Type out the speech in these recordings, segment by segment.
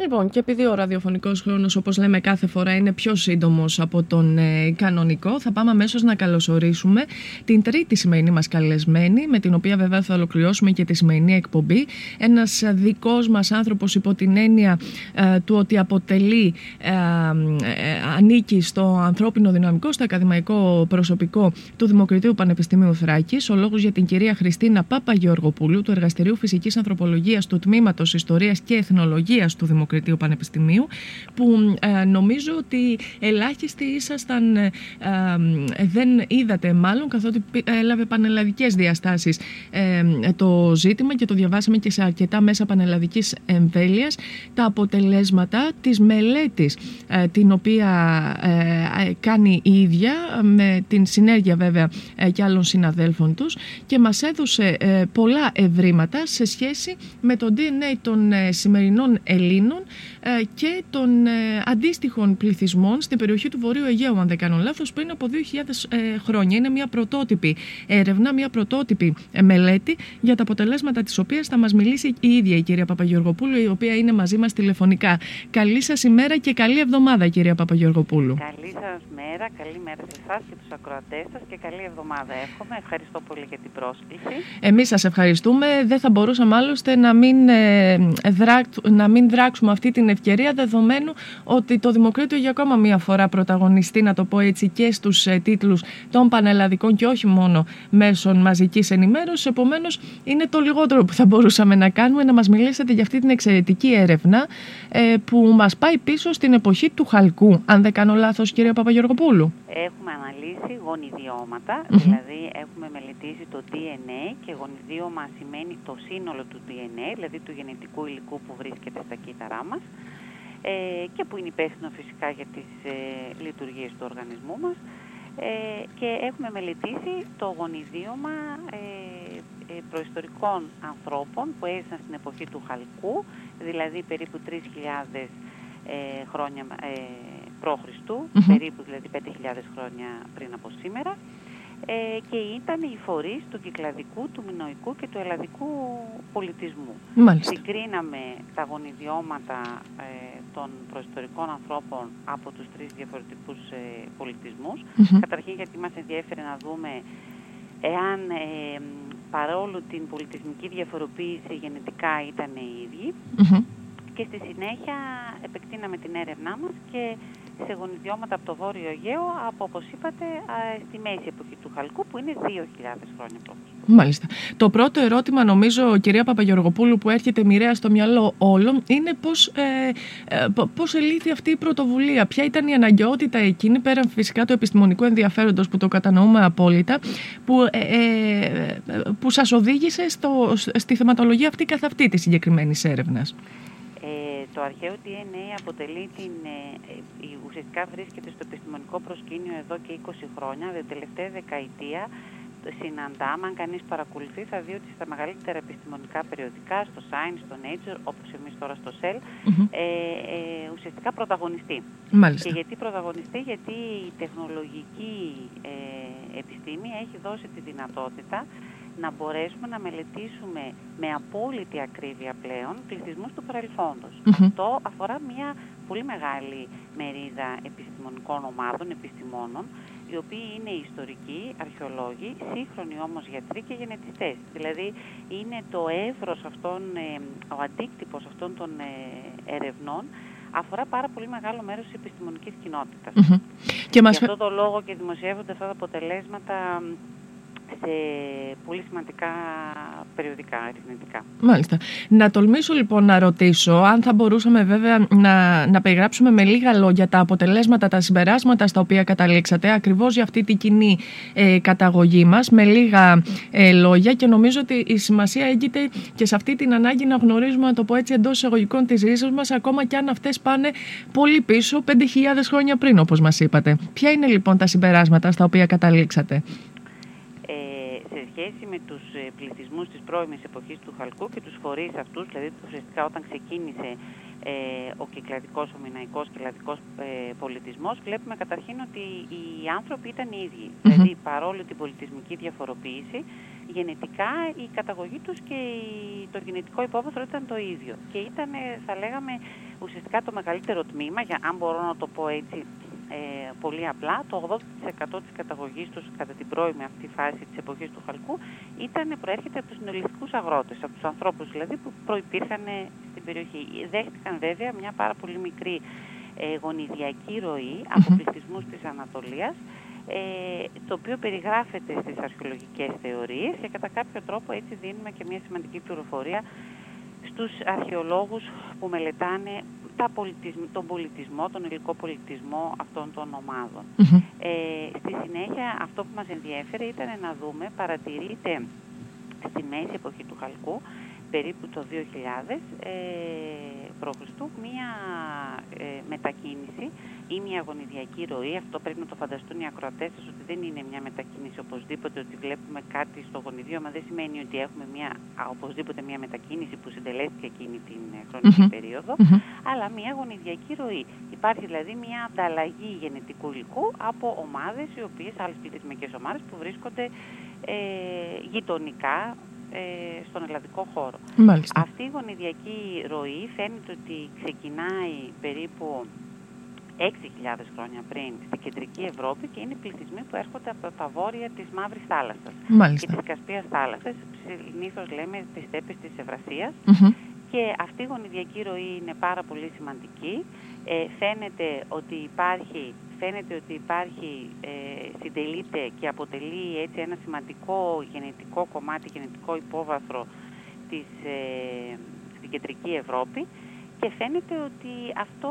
Λοιπόν, και επειδή ο ραδιοφωνικός χρόνος, όπως λέμε κάθε φορά, είναι πιο σύντομος από τον κανονικό, θα πάμε αμέσως να καλωσορίσουμε την τρίτη σημερινή μας καλεσμένη, με την οποία βέβαια θα ολοκληρώσουμε και τη σημερινή εκπομπή. Ένας δικός μας άνθρωπος, υπό την έννοια του ότι αποτελεί, ανήκει στο ανθρώπινο δυναμικό, στο ακαδημαϊκό προσωπικό του Δημοκριτείου Πανεπιστημίου Θράκης. Ο λόγος για την κυρία Χριστίνα Παπαγεωργοπούλου, του Εργαστηρίου Φυσικής Ανθρωπολογίας του Τμήματος Ιστορίας και Εθνολογίας του Δημοκριτείου Πανεπιστημίου, που νομίζω ότι ελάχιστοι ήσασταν, δεν είδατε μάλλον, καθότι έλαβε πανελλαδικές διαστάσεις το ζήτημα και το διαβάσαμε και σε αρκετά μέσα πανελλαδικής εμβέλειας, τα αποτελέσματα της μελέτης την οποία κάνει η ίδια με την συνέργεια βέβαια και άλλων συναδέλφων τους, και μας έδωσε πολλά ευρήματα σε σχέση με το DNA των σημερινών Ελλήνων και των αντίστοιχων πληθυσμών στην περιοχή του Βορείου Αιγαίου, αν δεν κάνω λάθος, πριν από 2.000 χρόνια. Είναι μια πρωτότυπη έρευνα, μια πρωτότυπη μελέτη, για τα αποτελέσματα της οποίας θα μας μιλήσει η ίδια η κυρία Παπαγεωργοπούλου, η οποία είναι μαζί μας τηλεφωνικά. Καλή σας ημέρα και καλή εβδομάδα, κυρία Παπαγεωργοπούλου. Καλή σας μέρα, καλή μέρα σε εσάς και τους ακροατές σας και καλή εβδομάδα εύχομαι. Ευχαριστώ πολύ για την πρόσκληση. Εμείς σας ευχαριστούμε. Δεν θα μπορούσαμε άλλωστε να μην δράξουμε αυτή την ευκαιρία, δεδομένου ότι το Δημοκρίτειο για ακόμα μία φορά πρωταγωνιστεί, να το πω έτσι, και στους τίτλους των πανελλαδικών και όχι μόνο μέσων μαζικής ενημέρωσης. Επομένως, είναι το λιγότερο που θα μπορούσαμε να κάνουμε, να μας μιλήσετε για αυτή την εξαιρετική έρευνα που μας πάει πίσω στην εποχή του χαλκού, αν δεν κάνω λάθος, κυρία Παπαγεωργοπούλου. Έχουμε αναλύσει γονιδιώματα, δηλαδή έχουμε μελετήσει το DNA, και γονιδίωμα σημαίνει το σύνολο του DNA, δηλαδή του γενετικού υλικού που βρίσκεται στα κύτταρά μας και που είναι υπεύθυνο φυσικά για τις λειτουργίες του οργανισμού μας, και έχουμε μελετήσει το γονιδίωμα προϊστορικών ανθρώπων που έζησαν στην εποχή του Χαλκού, δηλαδή περίπου 3.000 χρόνια π.Χ., περίπου δηλαδή 5.000 χρόνια πριν από σήμερα, και ήταν οι φορείς του κυκλαδικού, του μινωϊκού και του ελλαδικού πολιτισμού. Μάλιστα. Συγκρίναμε τα γονιδιώματα των προϊστορικών ανθρώπων από τους τρεις διαφορετικούς πολιτισμούς. Καταρχήν γιατί μας ενδιέφερε να δούμε εάν παρόλο την πολιτισμική διαφοροποίηση γενετικά ήταν οι ίδιοι, και στη συνέχεια επεκτείναμε την έρευνά μας και σε γονιδιώματα από το Βόρειο Αιγαίο, από, όπως είπατε, στη μέση εποχή του Χαλκού, που είναι 2.000 χρόνια π.Χ. Μάλιστα. Το πρώτο ερώτημα, νομίζω, κυρία Παπαγεωργοπούλου, που έρχεται μοιραία στο μυαλό όλων, είναι πώς ελήφθη αυτή η πρωτοβουλία. Ποια ήταν η αναγκαιότητα εκείνη, πέραν φυσικά του επιστημονικού ενδιαφέροντος που το κατανοούμε απόλυτα, που σας οδήγησε στη θεματολογία αυτή καθ' αυτή της συγκεκριμένης έρευνας. Το αρχαίο DNA αποτελεί ουσιαστικά βρίσκεται στο επιστημονικό προσκήνιο εδώ και 20 χρόνια. Την τελευταία δεκαετία συναντάμε, αν κανείς παρακολουθεί, θα δει ότι στα μεγαλύτερα επιστημονικά περιοδικά, στο Science, στο Nature, όπως εμείς τώρα στο Cell, ουσιαστικά πρωταγωνιστεί. Μάλιστα. Και γιατί πρωταγωνιστεί? Γιατί η τεχνολογική επιστήμη έχει δώσει τη δυνατότητα να μπορέσουμε να μελετήσουμε με απόλυτη ακρίβεια πλέον πληθυσμούς του παρελθόντος. Αυτό αφορά μια πολύ μεγάλη μερίδα επιστημονικών ομάδων, επιστημόνων, οι οποίοι είναι ιστορικοί, αρχαιολόγοι, σύγχρονοι όμως γιατροί και γενετιστές. Δηλαδή είναι το εύρος αυτών, ο αντίκτυπος αυτών των ερευνών, αφορά πάρα πολύ μεγάλο μέρος της επιστημονικής κοινότητας. Και γι' αυτό το λόγο και δημοσιεύονται αυτά τα αποτελέσματα σε πολύ σημαντικά περιοδικά, ερευνητικά. Μάλιστα. Να τολμήσω λοιπόν να ρωτήσω, αν θα μπορούσαμε βέβαια να περιγράψουμε με λίγα λόγια τα αποτελέσματα, τα συμπεράσματα στα οποία καταλήξατε, ακριβώς για αυτή την κοινή καταγωγή μας, με λίγα λόγια, και νομίζω ότι η σημασία έγκυται και σε αυτή την ανάγκη να γνωρίζουμε, να το πω έτσι εντός εισαγωγικών, της ρίζας μας, ακόμα και αν αυτές πάνε πολύ πίσω, 5.000 χρόνια πριν, όπως μας είπατε. Ποια είναι λοιπόν τα συμπεράσματα στα οποία καταλήξατε? Σχέση με τους πληθυσμούς της πρώιμης εποχής του Χαλκού και τους φορείς αυτούς, δηλαδή ουσιαστικά όταν ξεκίνησε ο κυκλαδικός, ο μιναϊκός και ελλαδικός πολιτισμός, βλέπουμε καταρχήν ότι οι άνθρωποι ήταν οι ίδιοι. Δηλαδή παρόλο την πολιτισμική διαφοροποίηση, γενετικά η καταγωγή τους και το γενετικό υπόβαθρο ήταν το ίδιο. Και ήταν, θα λέγαμε, Ουσιαστικά το μεγαλύτερο τμήμα, για αν μπορώ να το πω έτσι πολύ απλά, το 80% της καταγωγής τους κατά την πρώιμη αυτή φάση της εποχής του χαλκού προέρχεται από τους νεολιθικούς αγρότες, από τους ανθρώπους δηλαδή που προϋπήρχαν στην περιοχή. Δέχτηκαν βέβαια μια πάρα πολύ μικρή γονιδιακή ροή από πληθυσμούς της Ανατολίας, το οποίο περιγράφεται στις αρχαιολογικές θεωρίες και κατά κάποιο τρόπο έτσι δίνουμε και μια σημαντική πληροφορία στους αρχαιολόγους που μελετάνε τον πολιτισμό, τον υλικό πολιτισμό αυτών των ομάδων. Στη συνέχεια αυτό που μας ενδιέφερε ήταν να δούμε, παρατηρείται στη μέση εποχή του Χαλκού, περίπου το 2000 π.Χ. μία μετακίνηση ή μία γονιδιακή ροή. Αυτό πρέπει να το φανταστούν οι ακροατές σας, ότι δεν είναι μια μετακίνηση οπωσδήποτε, ότι βλέπουμε κάτι στο γονιδίο, μα δεν σημαίνει ότι έχουμε οπωσδήποτε μια μετακίνηση που συντελέστηκε εκείνη την χρονική περίοδο, αλλά μια γονιδιακή ροή. Υπάρχει δηλαδή μια ανταλλαγή γενετικού υλικού από ομάδες, οι οποίες, άλλες πληθυσμικές ομάδες, που βρίσκονται γειτονικά στον ελλαδικό χώρο. Μάλιστα. Αυτή η γονιδιακή ροή φαίνεται ότι ξεκινάει περίπου 6.000 χρόνια πριν στην κεντρική Ευρώπη και είναι πληθυσμοί που έρχονται από τα βόρεια της Μαύρης Θάλασσας. Μάλιστα. Και της Κασπίας Θάλασσας, συνήθως λέμε τις στέπες της Ευρασίας. Και αυτή η γονιδιακή ροή είναι πάρα πολύ σημαντική. Φαίνεται ότι υπάρχει, συντελείται και αποτελεί έτσι ένα σημαντικό γενετικό κομμάτι, γενετικό υπόβαθρο στην κεντρική Ευρώπη, και φαίνεται ότι αυτό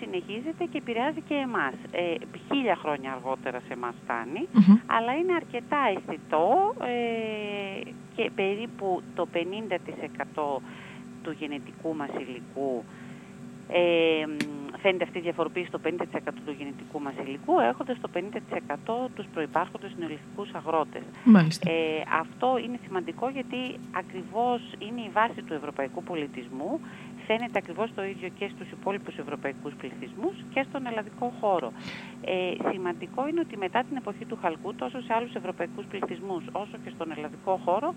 συνεχίζεται και επηρεάζει και εμάς. 1.000 χρόνια αργότερα σε εμάς φτάνει, αλλά είναι αρκετά αισθητό και περίπου το 50% του γενετικού μας υλικού, φαίνεται αυτή η διαφοροποίηση στο 50% του γενετικού μας υλικού, έχοντας στο 50% τους προϋπάρχοντες νεολιθικούς αγρότες. Αυτό είναι σημαντικό γιατί ακριβώς είναι η βάση του ευρωπαϊκού πολιτισμού. Φαίνεται ακριβώς το ίδιο και στους υπόλοιπους ευρωπαϊκούς πληθυσμούς και στον ελλαδικό χώρο. Σημαντικό είναι ότι μετά την εποχή του Χαλκού, τόσο σε άλλους ευρωπαϊκούς πληθυσμούς όσο και στον ελλαδικό χώρο,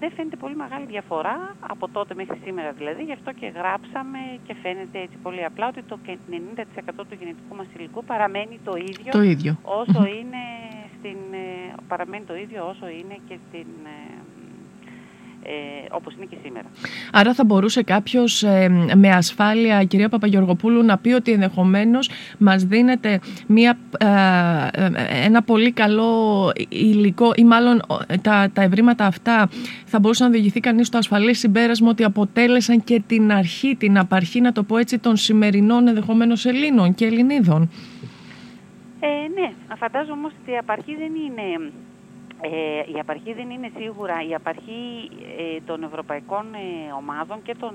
δεν φαίνεται πολύ μεγάλη διαφορά από τότε μέχρι σήμερα δηλαδή. Γι' αυτό και γράψαμε και φαίνεται έτσι πολύ απλά ότι το 90% του γενετικού μας υλικού παραμένει το ίδιο. Όσο είναι παραμένει το ίδιο όσο είναι και στην... όπως είναι και σήμερα. Άρα θα μπορούσε κάποιος με ασφάλεια, κυρία Παπαγεωργοπούλου, να πει ότι ενδεχομένως μας δίνεται ένα πολύ καλό υλικό, ή μάλλον τα ευρήματα αυτά θα μπορούσε να οδηγηθεί κανείς στο ασφαλές συμπέρασμα ότι αποτέλεσαν και την απαρχή, να το πω έτσι, των σημερινών ενδεχομένως Ελλήνων και Ελληνίδων. Ναι, φαντάζομαι όμως ότι η απαρχή δεν είναι... η απαρχή δεν είναι σίγουρα. Η απαρχή των ευρωπαϊκών ομάδων και των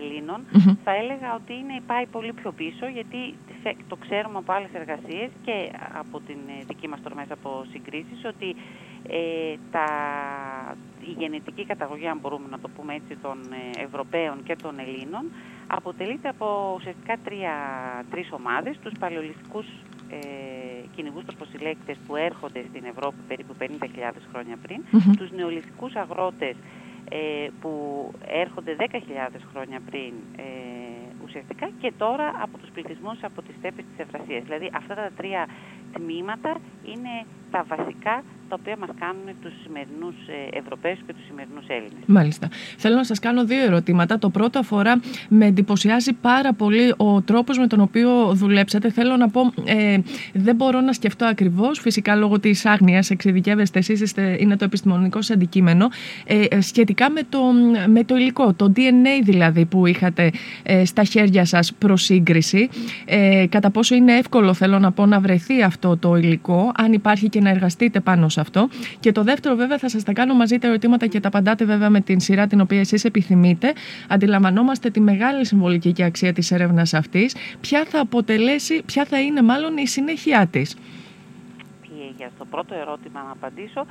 Ελλήνων θα έλεγα ότι πάει πολύ πιο πίσω, γιατί το ξέρουμε από άλλες εργασίες και από την δική μας τορμές από συγκρίσεις, ότι η γενετική καταγωγή, αν μπορούμε να το πούμε έτσι, των Ευρωπαίων και των Ελλήνων αποτελείται από ουσιαστικά τρεις ομάδες, τους παλαιολιθικούς κυνηγούς τροποσυλλέκτες που έρχονται στην Ευρώπη περίπου 50.000 χρόνια πριν, τους νεολιθικούς αγρότες που έρχονται 10.000 χρόνια πριν ουσιαστικά, και τώρα από τους πληθυσμούς από τις στέπες της Ευρασίας. Δηλαδή αυτά τα τρία τμήματα είναι τα βασικά τα οποία μας κάνουν τους σημερινούς Ευρωπαίους και τους σημερινούς Έλληνες. Μάλιστα. Θέλω να σας κάνω δύο ερωτήματα. Το πρώτο αφορά, με εντυπωσιάζει πάρα πολύ ο τρόπος με τον οποίο δουλέψατε. Θέλω να πω, δεν μπορώ να σκεφτώ ακριβώς, φυσικά λόγω της άγνοιας, εξειδικεύεστε εσείς, είναι το επιστημονικό σας αντικείμενο, σχετικά με το υλικό, το DNA δηλαδή που είχατε στα χέρια σας προς σύγκριση. Κατά πόσο είναι εύκολο, θέλω να πω, να βρεθεί αυτό το υλικό, αν υπάρχει, και να εργαστείτε πάνω σε αυτό. Και το δεύτερο, βέβαια, θα σας τα κάνω μαζί τα ερωτήματα και τα απαντάτε βέβαια με την σειρά την οποία εσείς επιθυμείτε. Αντιλαμβανόμαστε τη μεγάλη συμβολική και αξία της έρευνας αυτής. Ποια θα είναι μάλλον η συνέχειά της. Για στο πρώτο ερώτημα να απαντήσω,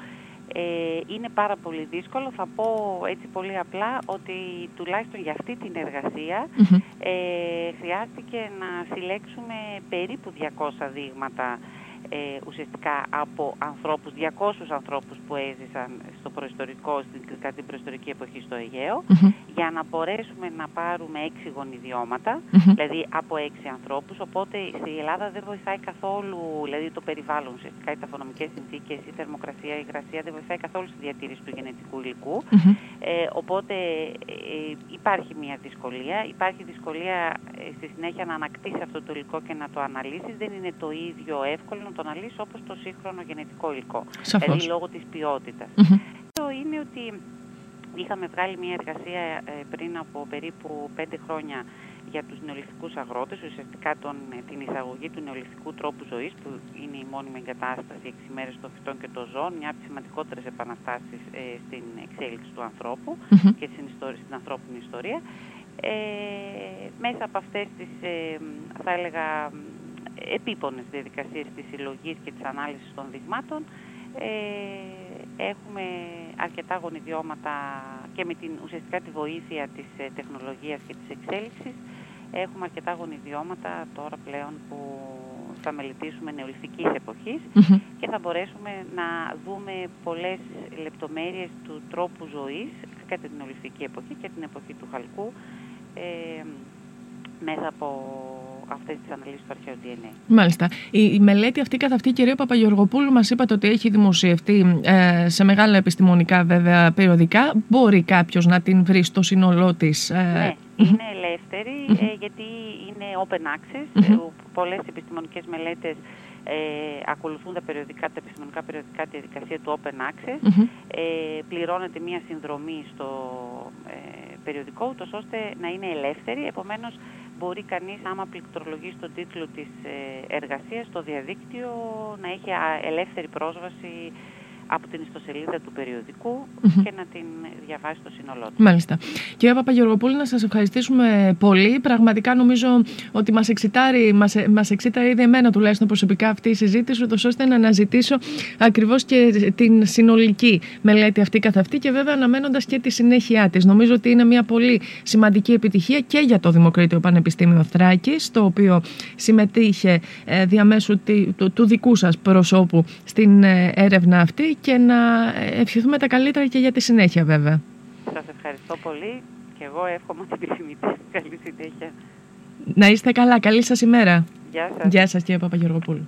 είναι πάρα πολύ δύσκολο. Θα πω έτσι πολύ απλά ότι τουλάχιστον για αυτή την εργασία χρειάστηκε να συλλέξουμε περίπου 200 δείγματα ουσιαστικά από ανθρώπους, 200 ανθρώπους που έζησαν στο προϊστορικό, κατά την προϊστορική εποχή στο Αιγαίο, για να μπορέσουμε να πάρουμε 6 γονιδιώματα, δηλαδή από 6 ανθρώπους. Οπότε η Ελλάδα δεν βοηθάει καθόλου, δηλαδή το περιβάλλον, ουσιαστικά οι ταφονομικές συνθήκες, η θερμοκρασία, η υγρασία δεν βοηθάει καθόλου στη διατήρηση του γενετικού υλικού. Οπότε υπάρχει μια δυσκολία. Υπάρχει δυσκολία στη συνέχεια να ανακτήσει αυτό το υλικό και να το αναλύσει. Δεν είναι το ίδιο εύκολο να το αναλύσει όπως το σύγχρονο γενετικό υλικό. Σαφώς. Δηλαδή λόγω της ποιότητας. Το είναι ότι είχαμε βγάλει μια εργασία πριν από περίπου 5 χρόνια για τους νεολιθικούς αγρότες, ουσιαστικά την εισαγωγή του νεολιθικού τρόπου ζωής, που είναι η μόνιμη εγκατάσταση εξημέρωση των φυτών και των ζώων, μια από τις σημαντικότερες επαναστάσεις στην εξέλιξη του ανθρώπου και στην ανθρώπινη ιστορία. Μέσα από αυτές τις, θα έλεγα, επίπονες διαδικασίες της συλλογής και της ανάλυσης των δειγμάτων, έχουμε αρκετά γονιδιώματα και με την ουσιαστικά τη βοήθεια της τεχνολογίας και της εξέλιξης, έχουμε αρκετά γονιδιώματα τώρα πλέον που θα μελετήσουμε νεολιθικής εποχής και θα μπορέσουμε να δούμε πολλές λεπτομέρειες του τρόπου ζωής κατά την νεολιθική εποχή και την εποχή του χαλκού μέσα από αυτές τις αναλύσεις του αρχαίου DNA. Μάλιστα. Η μελέτη αυτή καθ' αυτή, κυρία Παπαγεωργοπούλου, μας είπατε ότι έχει δημοσιευτεί σε μεγάλα επιστημονικά βέβαια περιοδικά. Μπορεί κάποιος να την βρει στο σύνολό της? Ναι, είναι ελεύθερη γιατί είναι open access. Πολλές επιστημονικές μελέτες ακολουθούν τα επιστημονικά περιοδικά τη διαδικασία του open access. Πληρώνεται μία συνδρομή στο περιοδικό, ούτως ώστε να είναι ελεύθερη. Επομένως, μπορεί κανείς, άμα πληκτρολογεί στον τίτλο της εργασίας, στο διαδίκτυο, να έχει ελεύθερη πρόσβαση από την ιστοσελίδα του περιοδικού και να την διαβάσει στο σύνολό του. Μάλιστα. Κυρία Παπαγεωργοπούλου, να σας ευχαριστήσουμε πολύ. Πραγματικά νομίζω ότι μας εξητάρει ήδη εμένα τουλάχιστον προσωπικά αυτή η συζήτηση, ούτως ώστε να αναζητήσω ακριβώς και την συνολική μελέτη αυτή καθ' αυτή και βέβαια αναμένοντας και τη συνέχειά της. Νομίζω ότι είναι μια πολύ σημαντική επιτυχία και για το Δημοκρίτειο Πανεπιστήμιο Θράκης, το οποίο συμμετείχε διαμέσου του δικού σας προσώπου στην έρευνα αυτή. Και να ευχηθούμε τα καλύτερα και για τη συνέχεια βέβαια. Σας ευχαριστώ πολύ και εγώ εύχομαι την επιθυμητή. Καλή συνέχεια. Να είστε καλά. Καλή σας ημέρα. Γεια σας. Γεια σας, κύριε Παπαγεωργοπούλου.